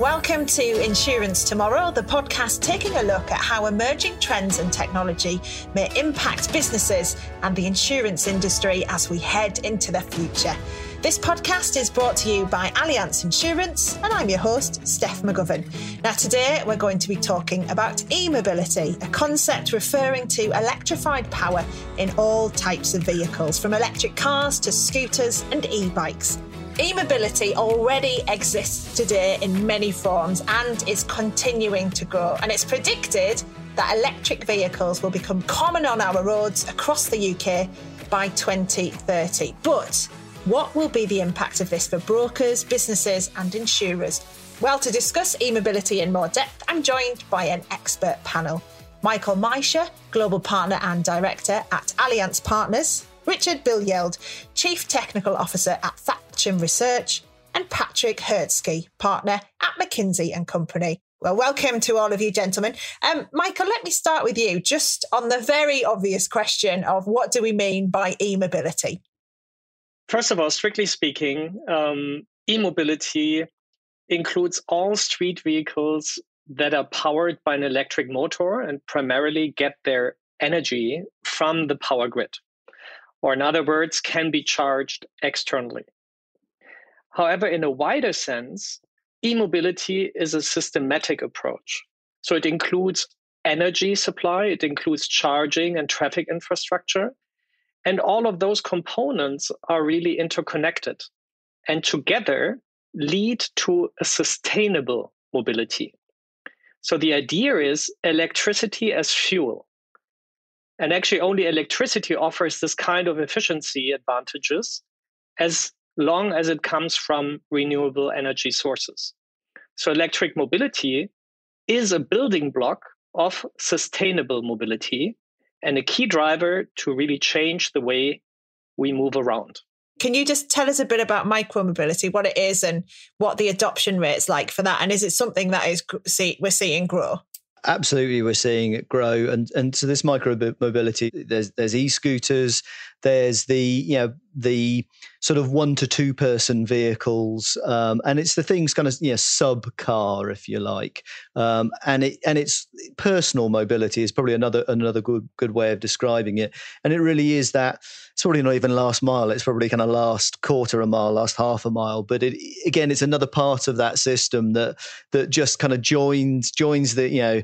Welcome to Insurance Tomorrow, the podcast taking a look at how emerging trends and technology may impact businesses and the insurance industry as we head into the future. This podcast is brought to you by Allianz Insurance, and I'm your host, Steph McGovern. Now, today we're going to be talking about e-mobility, a concept referring to electrified power in all types of vehicles, from electric cars to scooters and e-bikes. E-mobility already exists today in many forms and is continuing to grow, and it's predicted that electric vehicles will become common on our roads across the UK by 2030. But what will be the impact of this for brokers, businesses and insurers? Well, to discuss e-mobility in more depth, I'm joined by an expert panel. Michael Maicher, Global Partner and Director at Allianz Partners, Richard Billyeald, Chief Technical Officer at Thatcham Research, and Patrick Hertzke, Partner at McKinsey and Company. Well, welcome to all of you, gentlemen. Michael, let me start with you, just on the very obvious question of what do we mean by e-mobility? First of all, strictly speaking, e-mobility includes all street vehicles that are powered by an electric motor and primarily get their energy from the power grid, or in other words, can be charged externally. However, in a wider sense, e-mobility is a systematic approach. So it includes energy supply, it includes charging and traffic infrastructure. And all of those components are really interconnected and together lead to a sustainable mobility. So the idea is electricity as fuel. And actually only electricity offers this kind of efficiency advantages as long as it comes from renewable energy sources. So electric mobility is a building block of sustainable mobility and a key driver to really change the way we move around. Can you just tell us a bit about micromobility, what it is and what the adoption rate's like for that? And is it something that is we're seeing grow? Absolutely, we're seeing it grow. And so this micromobility, there's e-scooters, there's the sort of 1 to 2 person vehicles, and it's the things kind of sub car, if you like, and it's personal mobility is probably another good way of describing it. And it really is that it's probably not even last mile; it's probably kind of last quarter a mile, last half a mile. But it again, it's another part of that system that just kind of joins the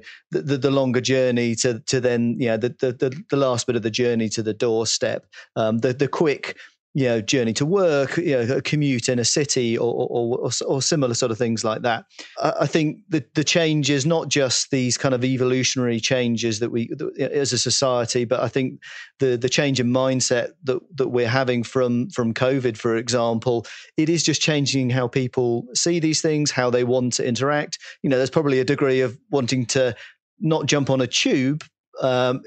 longer journey to then the last bit of the journey to the doorstep, the quick. Journey to work, a commute in a city or similar sort of things like that. I think the change is not just these kind of evolutionary changes that we as a society, but I think the change in mindset that we're having from COVID, for example, it is just changing how people see these things, how they want to interact. There's probably a degree of wanting to not jump on a tube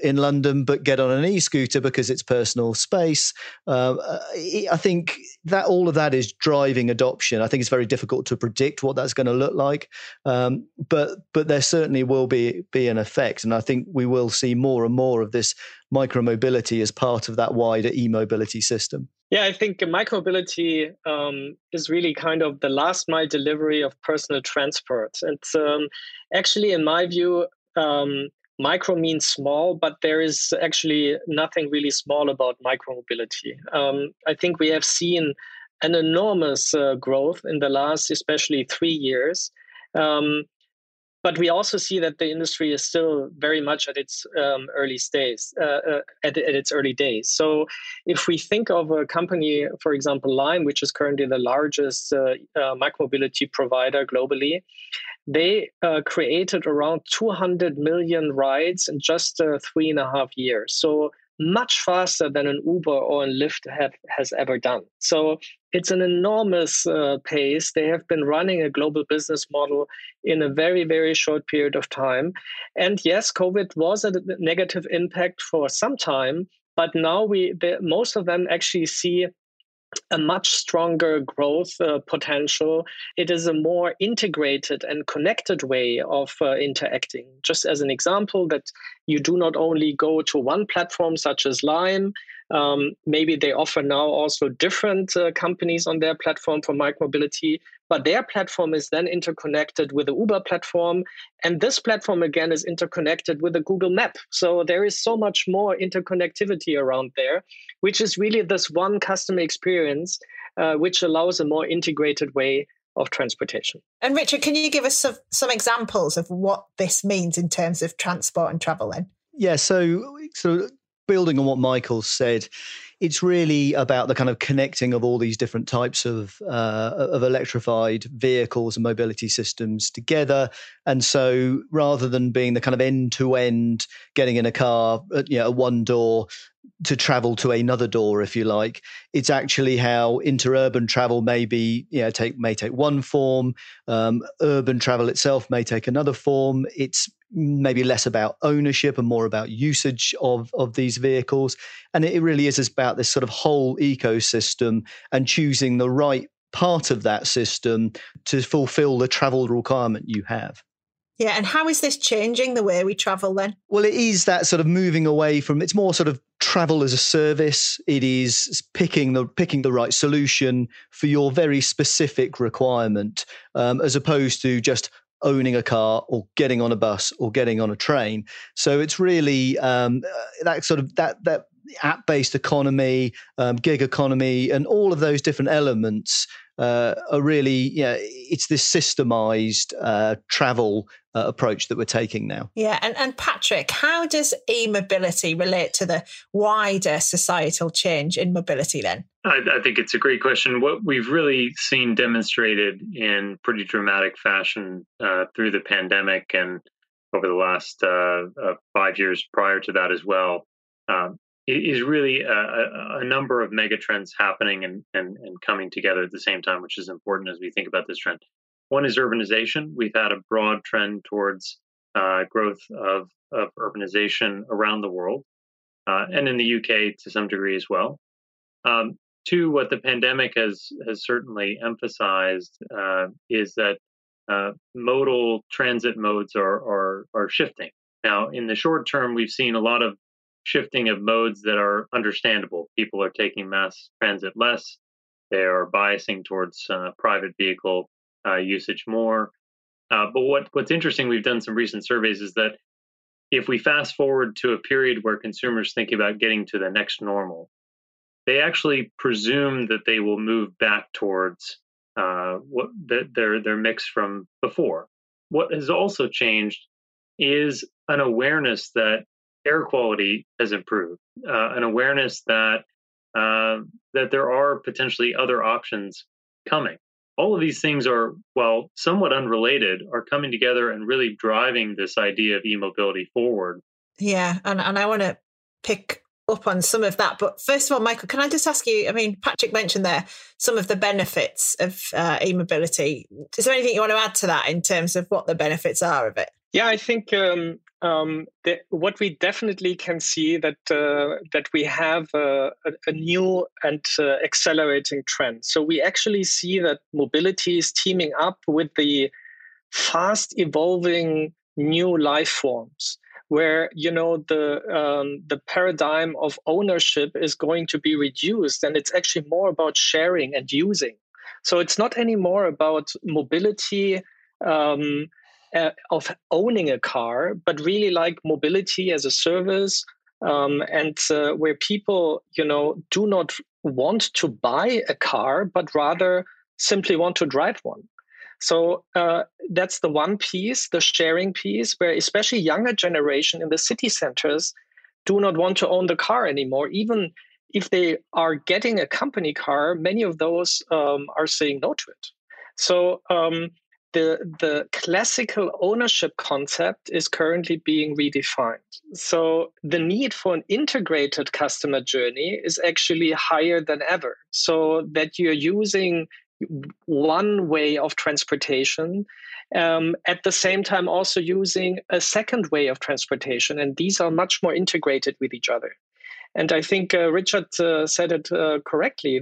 in London, but get on an e-scooter because it's personal space. I think that all of that is driving adoption. I think it's very difficult to predict what that's going to look like, but there certainly will be an effect, and I think we will see more and more of this micromobility as part of that wider e-mobility system. Yeah, I think micromobility is really kind of the last mile delivery of personal transport. It's actually, in my view, micro means small, but there is actually nothing really small about micromobility. I think we have seen an enormous growth in the last, especially 3 years. But we also see that the industry is still very much at its early days. So if we think of a company, for example, Lime, which is currently the largest micromobility provider globally, they created around 200 million rides in just 3.5 years. So much faster than an Uber or a Lyft has ever done. So it's an enormous pace. They have been running a global business model in a very, very short period of time. And yes, COVID was a negative impact for some time, but now most of them actually see a much stronger growth potential. It is a more integrated and connected way of interacting. Just as an example, that you do not only go to one platform such as Lime, Maybe they offer now also different companies on their platform for micromobility, but their platform is then interconnected with the Uber platform. And this platform, again, is interconnected with the Google Map. So there is so much more interconnectivity around there, which is really this one customer experience, which allows a more integrated way of transportation. And Richard, can you give us some examples of what this means in terms of transport and travel then? Yeah, so building on what Michael said, it's really about the kind of connecting of all these different types of electrified vehicles and mobility systems together. And so rather than being the kind of end-to-end getting in a car at one door to travel to another door, if you like, it's actually how interurban travel may take one form, urban travel itself may take another form. It's maybe less about ownership and more about usage of these vehicles. And it really is about this sort of whole ecosystem and choosing the right part of that system to fulfill the travel requirement you have. Yeah. And how is this changing the way we travel then? Well, it is that sort of moving away from, it's more sort of travel as a service. It is picking the right solution for your very specific requirement, as opposed to just owning a car or getting on a bus or getting on a train. So it's really that app-based economy, gig economy, and all of those different elements are really, it's this systemized travel approach that we're taking now. Yeah. And Patrick, how does e-mobility relate to the wider societal change in mobility then? I think it's a great question. What we've really seen demonstrated in pretty dramatic fashion through the pandemic and over the last 5 years prior to that as well, is really a number of megatrends happening and coming together at the same time, which is important as we think about this trend. One is urbanization. We've had a broad trend towards growth of urbanization around the world and in the UK to some degree as well. Two, what the pandemic has certainly emphasized is that modal transit modes are shifting. Now, in the short term, we've seen a lot of shifting of modes that are understandable. People are taking mass transit less. They are biasing towards private vehicle usage more. But what's interesting, we've done some recent surveys, is that if we fast forward to a period where consumers think about getting to the next normal, they actually presume that they will move back towards their mix from before. What has also changed is an awareness that air quality has improved, an awareness that that there are potentially other options coming. All of these things are, while somewhat unrelated, are coming together and really driving this idea of e-mobility forward. Yeah, and I want to pick up on some of that. But first of all, Michael, can I just ask you, I mean, Patrick mentioned there some of the benefits of e-mobility. Is there anything you want to add to that in terms of what the benefits are of it? Yeah, I think what we definitely can see that we have a new and accelerating trend. So we actually see that mobility is teaming up with the fast evolving new life forms, where the paradigm of ownership is going to be reduced, and it's actually more about sharing and using. So it's not anymore about mobility of owning a car, but really like mobility as a service, and where people, do not want to buy a car, but rather simply want to drive one. So that's the one piece, the sharing piece, where especially younger generation in the city centers do not want to own the car anymore. Even if they are getting a company car, many of those are saying no to it. So The classical ownership concept is currently being redefined. So the need for an integrated customer journey is actually higher than ever, so that you're using one way of transportation, at the same time also using a second way of transportation. And these are much more integrated with each other. And I think Richard said it correctly.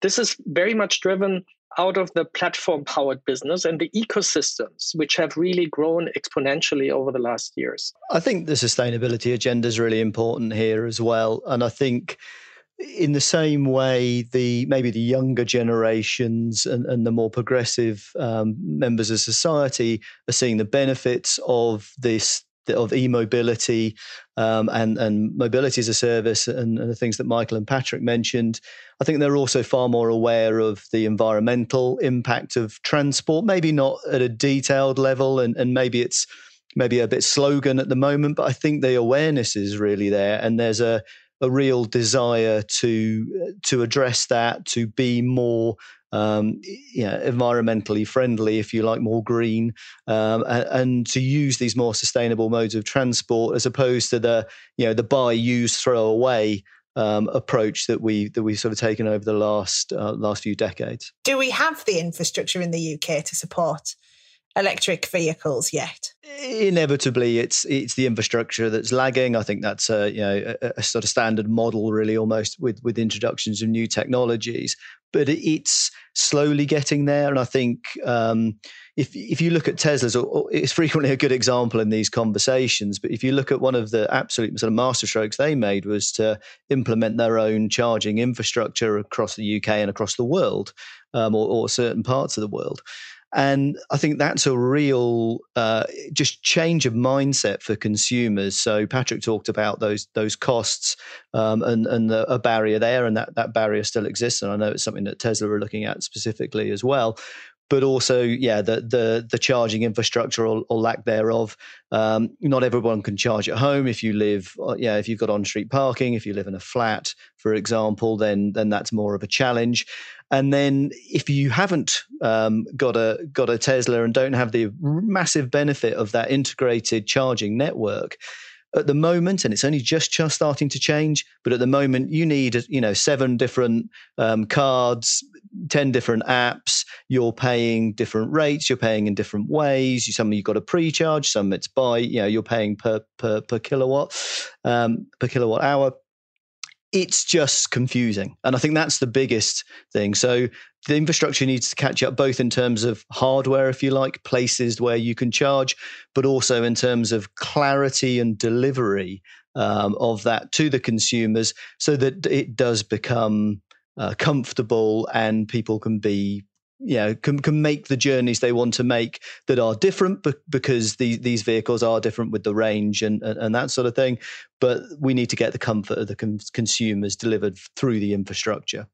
This is very much driven out of the platform-powered business and the ecosystems, which have really grown exponentially over the last years. I think the sustainability agenda is really important here as well. And I think in the same way, maybe the younger generations and the more progressive members of society are seeing the benefits of this, of e-mobility and mobility as a service and the things that Michael and Patrick mentioned. I think they're also far more aware of the environmental impact of transport, maybe not at a detailed level, and maybe it's maybe a bit slogan at the moment, but I think the awareness is really there, and there's a real desire to address that, to be more environmentally friendly, if you like, more green, and to use these more sustainable modes of transport as opposed to the buy, use, throw away approach that we've sort of taken over the last few decades. Do we have the infrastructure in the UK to support electric vehicles yet? Inevitably, it's the infrastructure that's lagging. I think that's a sort of standard model, really, almost with introductions of new technologies. But it's slowly getting there, and I think if you look at Tesla's, it's frequently a good example in these conversations. But if you look at one of the absolute sort of masterstrokes they made was to implement their own charging infrastructure across the UK and across the world, or certain parts of the world. And I think that's a real just change of mindset for consumers. So Patrick talked about those costs and a barrier there, and that barrier still exists. And I know it's something that Tesla are looking at specifically as well. But also, the charging infrastructure or lack thereof. Not everyone can charge at home. If you live, if you've got on-street parking, if you live in a flat, for example, then that's more of a challenge. And then if you haven't got a Tesla and don't have the massive benefit of that integrated charging network. At the moment, and it's only just starting to change, but at the moment you need, 7 different cards, 10 different apps. You're paying different rates. You're paying in different ways. Some you've got to pre-charge. Some it's by, you're paying per kilowatt hour. It's just confusing. And I think that's the biggest thing. So the infrastructure needs to catch up, both in terms of hardware, if you like, places where you can charge, but also in terms of clarity and delivery of that to the consumers, so that it does become comfortable and people can be, can make the journeys they want to make that are different, because these vehicles are different with the range and that sort of thing. But we need to get the comfort of the consumers delivered through the infrastructure.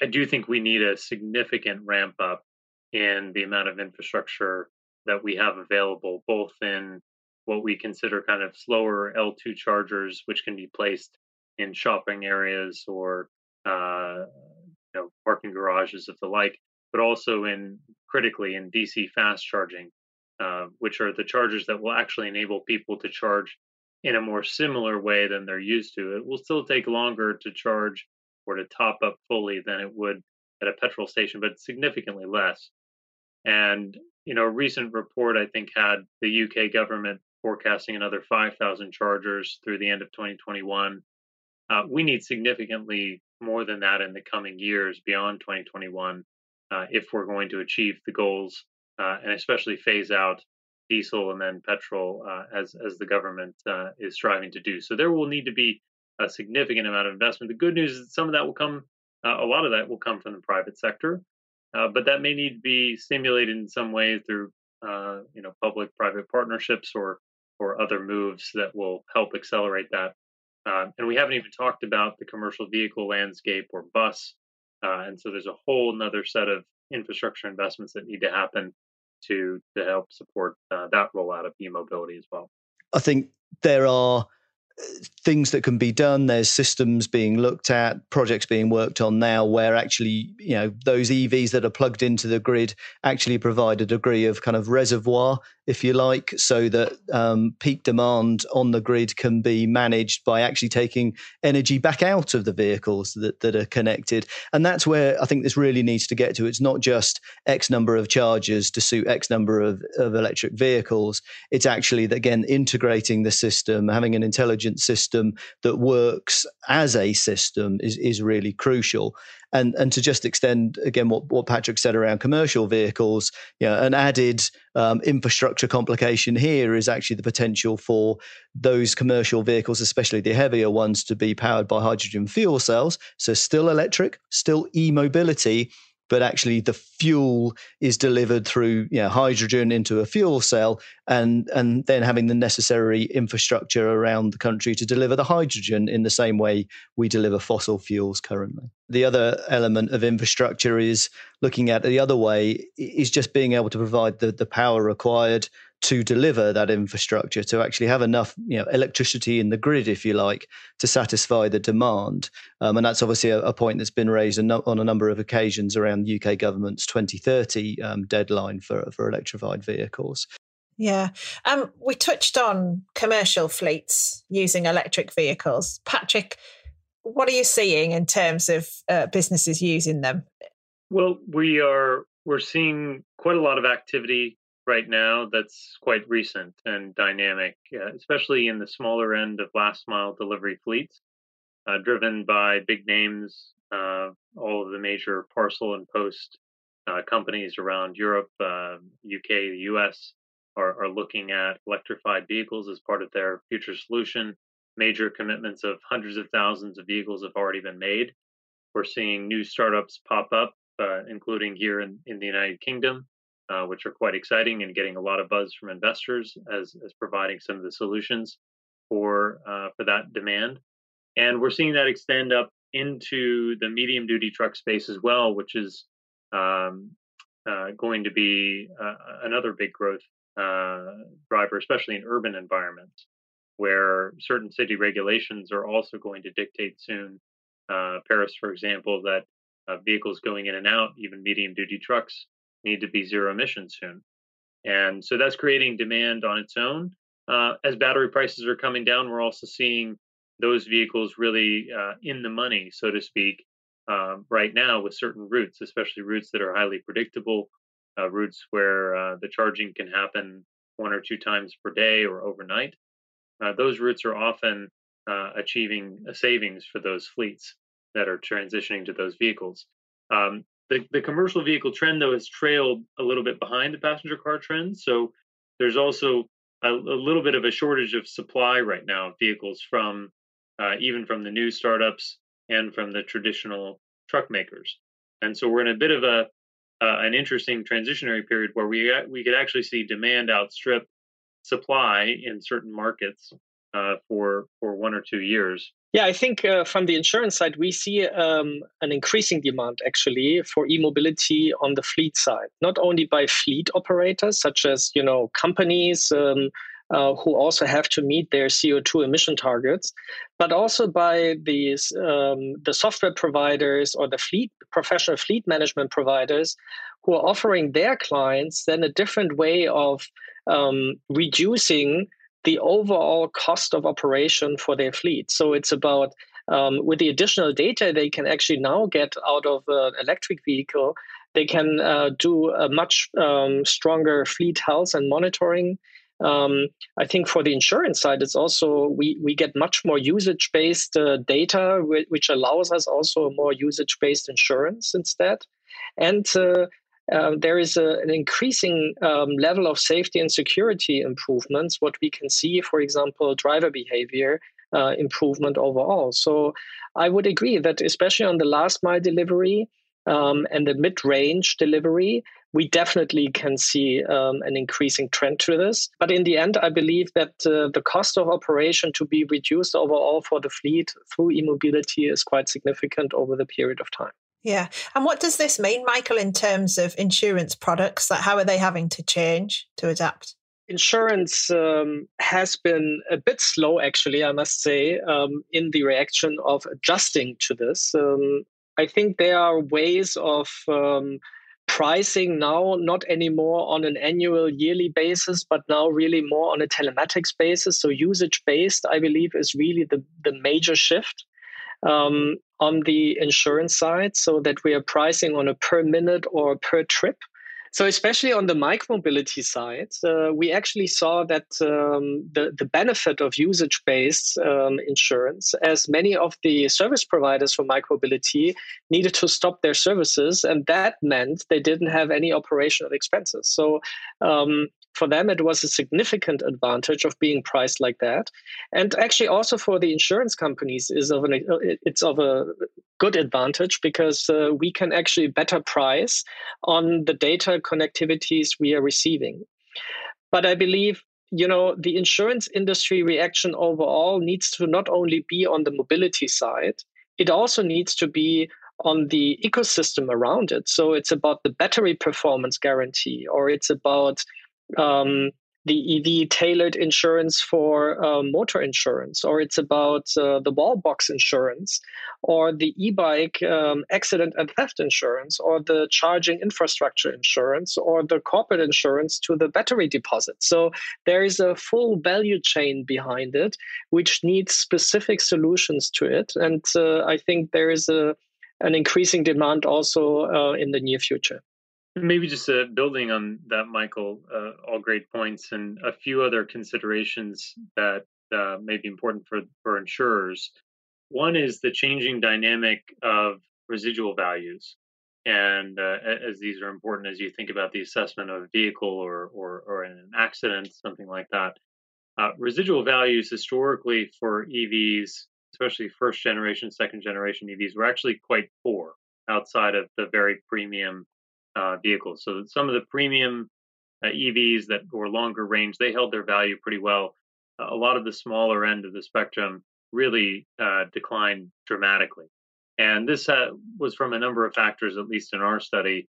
I do think we need a significant ramp up in the amount of infrastructure that we have available, both in what we consider kind of slower L2 chargers, which can be placed in shopping areas or parking garages of the like, but also critically in DC fast charging, which are the chargers that will actually enable people to charge in a more similar way than they're used to. It will still take longer to charge or to top up fully than it would at a petrol station, but significantly less. And, a recent report, I think, had the UK government forecasting another 5,000 chargers through the end of 2021. We need significantly more than that in the coming years beyond 2021 if we're going to achieve the goals and especially phase out diesel and then petrol as the government is striving to do. So there will need to be a significant amount of investment. The good news is that a lot of that will come from the private sector, but that may need to be stimulated in some way through public-private partnerships or other moves that will help accelerate that. And we haven't even talked about the commercial vehicle landscape or bus. And so there's a whole nother set of infrastructure investments that need to happen to help support that rollout of e-mobility as well. I think there are things that can be done. There's systems being looked at, projects being worked on now where actually, those EVs that are plugged into the grid actually provide a degree of kind of reservoir, if you like, so that peak demand on the grid can be managed by actually taking energy back out of the vehicles that are connected. And that's where I think this really needs to get to. It's not just X number of chargers to suit X number of electric vehicles. It's actually, again, integrating the system, having an intelligent intelligent system that works as a system is really crucial. And to just extend, again, what Patrick said around commercial vehicles, you know, an added infrastructure complication here is actually the potential for those commercial vehicles, especially the heavier ones, to be powered by hydrogen fuel cells. So still electric, still e-mobility, but actually the fuel is delivered through, you know, hydrogen into a fuel cell and then having the necessary infrastructure around the country to deliver the hydrogen in the same way we deliver fossil fuels currently. The other element of infrastructure is looking at the other way is just being able to provide the power required to deliver that infrastructure, to actually have enough, you know, electricity in the grid, if you like, to satisfy the demand. And that's obviously a point that's been raised on a number of occasions around the UK government's 2030 deadline for electrified vehicles. Yeah. We touched on commercial fleets using electric vehicles. Patrick, what are you seeing in terms of businesses using them? Well, we're seeing quite a lot of activity right now that's quite recent and dynamic, especially in the smaller end of last mile delivery fleets, driven by big names, all of the major parcel and post companies around Europe, UK, the US are looking at electrified vehicles as part of their future solution. Major commitments of hundreds of thousands of vehicles have already been made. We're seeing new startups pop up, including here in the United Kingdom, which are quite exciting and getting a lot of buzz from investors as providing some of the solutions for that demand. And we're seeing that extend up into the medium duty truck space as well, which is going to be another big growth driver, especially in urban environments where certain city regulations are also going to dictate soon. Paris, for example, that vehicles going in and out, even medium duty trucks, need to be zero emission soon. And so that's creating demand on its own. As battery prices are coming down, we're also seeing those vehicles really in the money, so to speak, right now with certain routes, especially routes that are highly predictable, routes where the charging can happen 1 or 2 times per day or overnight. Those routes are often achieving a savings for those fleets that are transitioning to those vehicles. The commercial vehicle trend, though, has trailed a little bit behind the passenger car trend. So there's also a little bit of a shortage of supply right now of vehicles from even from the new startups and from the traditional truck makers. And so we're in a bit of an interesting transitionary period where we could actually see demand outstrip supply in certain markets for 1 or 2 years. Yeah, I think from the insurance side, we see an increasing demand actually for e-mobility on the fleet side, not only by fleet operators such as, you know, companies who also have to meet their CO2 emission targets, but also by these the software providers or the fleet professional fleet management providers who are offering their clients then a different way of reducing the overall cost of operation for their fleet. So it's about, with the additional data they can actually now get out of an electric vehicle, they can do a much stronger fleet health and monitoring. I think for the insurance side, it's also, we get much more usage-based data, which allows us also a more usage-based insurance instead. And there is an increasing level of safety and security improvements, what we can see, for example, driver behavior improvement overall. So I would agree that especially on the last mile delivery and the mid-range delivery, we definitely can see an increasing trend to this. But in the end, I believe that the cost of operation to be reduced overall for the fleet through e-mobility is quite significant over the period of time. Yeah. And what does this mean, Michael, in terms of insurance products? Like, how are they having to change to adapt? Insurance has been a bit slow, actually, I must say, in the reaction of adjusting to this. I think there are ways of pricing now, not anymore on an annual yearly basis, but now really more on a telematics basis. So usage-based, I believe, is really the major shift on the insurance side, so that we are pricing on a per minute or per trip So especially on the micromobility side, we actually saw that the benefit of usage-based insurance, as many of the service providers for micromobility needed to stop their services, and that meant they didn't have any operational expenses. So for them, it was a significant advantage of being priced like that. And actually also for the insurance companies, it's of a good advantage, because we can actually better price on the data connectivities we are receiving. But I believe, you know, the insurance industry reaction overall needs to not only be on the mobility side, it also needs to be on the ecosystem around it. So it's about the battery performance guarantee, or it's about the EV tailored insurance for motor insurance, or it's about the wall box insurance, or the e-bike accident and theft insurance, or the charging infrastructure insurance, or the corporate insurance to the battery deposit. So there is a full value chain behind it, which needs specific solutions to it. And I think there is an increasing demand also in the near future. Maybe just building on that, Michael, all great points, and a few other considerations that may be important for insurers. One is the changing dynamic of residual values, and as these are important as you think about the assessment of a vehicle or in an accident, something like that. Residual values historically for EVs, especially first generation, second generation EVs, were actually quite poor outside of the very premium vehicles. So some of the premium EVs that were longer range, they held their value pretty well. A lot of the smaller end of the spectrum really declined dramatically. And this was from a number of factors, at least in our study,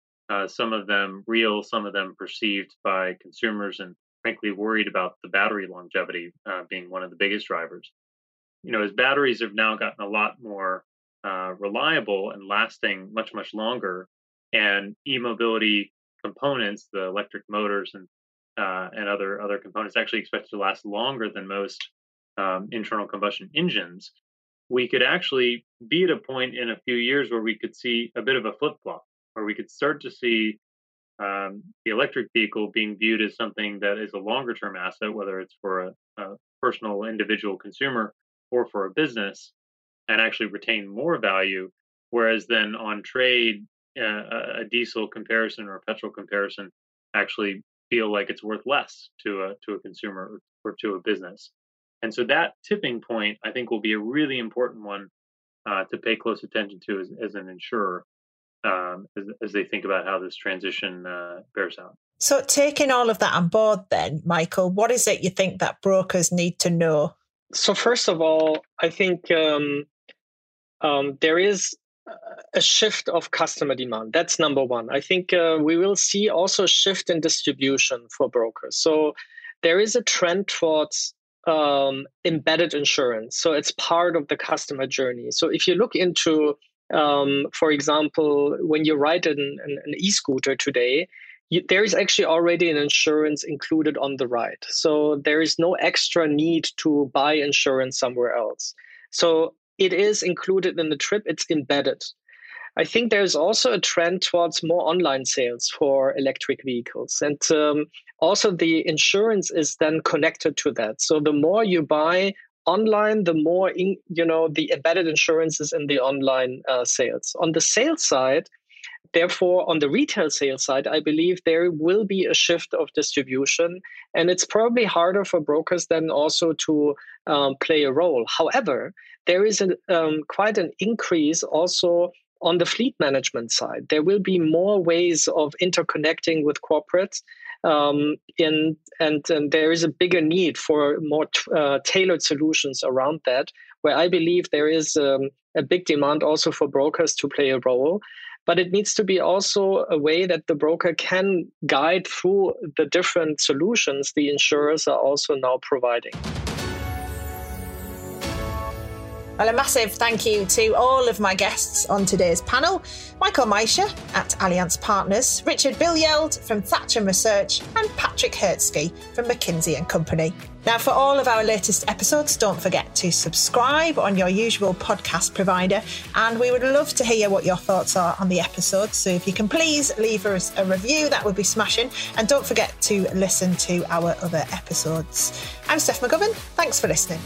some of them real, some of them perceived by consumers, and frankly worried about the battery longevity being one of the biggest drivers. You know, as batteries have now gotten a lot more reliable and lasting much, much longer, and e-mobility components, the electric motors and other components actually expected to last longer than most internal combustion engines, we could actually be at a point in a few years where we could see a bit of a flip-flop, where we could start to see the electric vehicle being viewed as something that is a longer-term asset, whether it's for a personal individual consumer or for a business, and actually retain more value, whereas then on trade, a diesel comparison or a petrol comparison actually feel like it's worth less to a consumer or to a business. And so that tipping point, I think, will be a really important one to pay close attention to as an insurer as they think about how this transition bears out. So taking all of that on board then, Michael, what is it you think that brokers need to know? So first of all, I think there is a shift of customer demand. That's number one. I think we will see also a shift in distribution for brokers. So there is a trend towards embedded insurance. So it's part of the customer journey. So if you look into, for example, when you ride an e-scooter today, there is actually already an insurance included on the ride. So there is no extra need to buy insurance somewhere else. So it is included in the trip. It's embedded. I think there's also a trend towards more online sales for electric vehicles. And also the insurance is then connected to that. So the more you buy online, the more, the embedded insurance is in the online sales. On the sales side, therefore, on the retail sales side, I believe there will be a shift of distribution, and it's probably harder for brokers then also to play a role. However, there is quite an increase also on the fleet management side. There will be more ways of interconnecting with corporates, and there is a bigger need for more tailored solutions around that, where I believe there is a big demand also for brokers to play a role. But it needs to be also a way that the broker can guide through the different solutions the insurers are also now providing. Well, a massive thank you to all of my guests on today's panel. Michael Maicher at Allianz Partners, Richard Billyeald from Thatcham Research, and Patrick Hertzke from McKinsey and Company. Now, for all of our latest episodes, don't forget to subscribe on your usual podcast provider, and we would love to hear what your thoughts are on the episode. So if you can please leave us a review, that would be smashing. And don't forget to listen to our other episodes. I'm Steph McGovern. Thanks for listening.